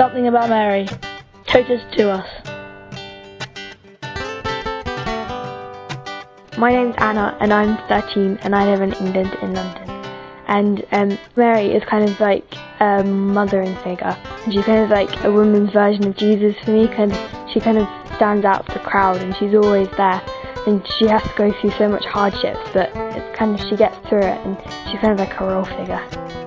Something About Mary, Totus Tuus. My name's Anna and I'm 13 and I live in England in London. And Mary is kind of like a mothering figure. And she's kind of like a woman's version of Jesus for me. She kind of stands out of the crowd and she's always there. And she has to go through so much hardships, but it's kind of, she gets through it and she's kind of like a role figure.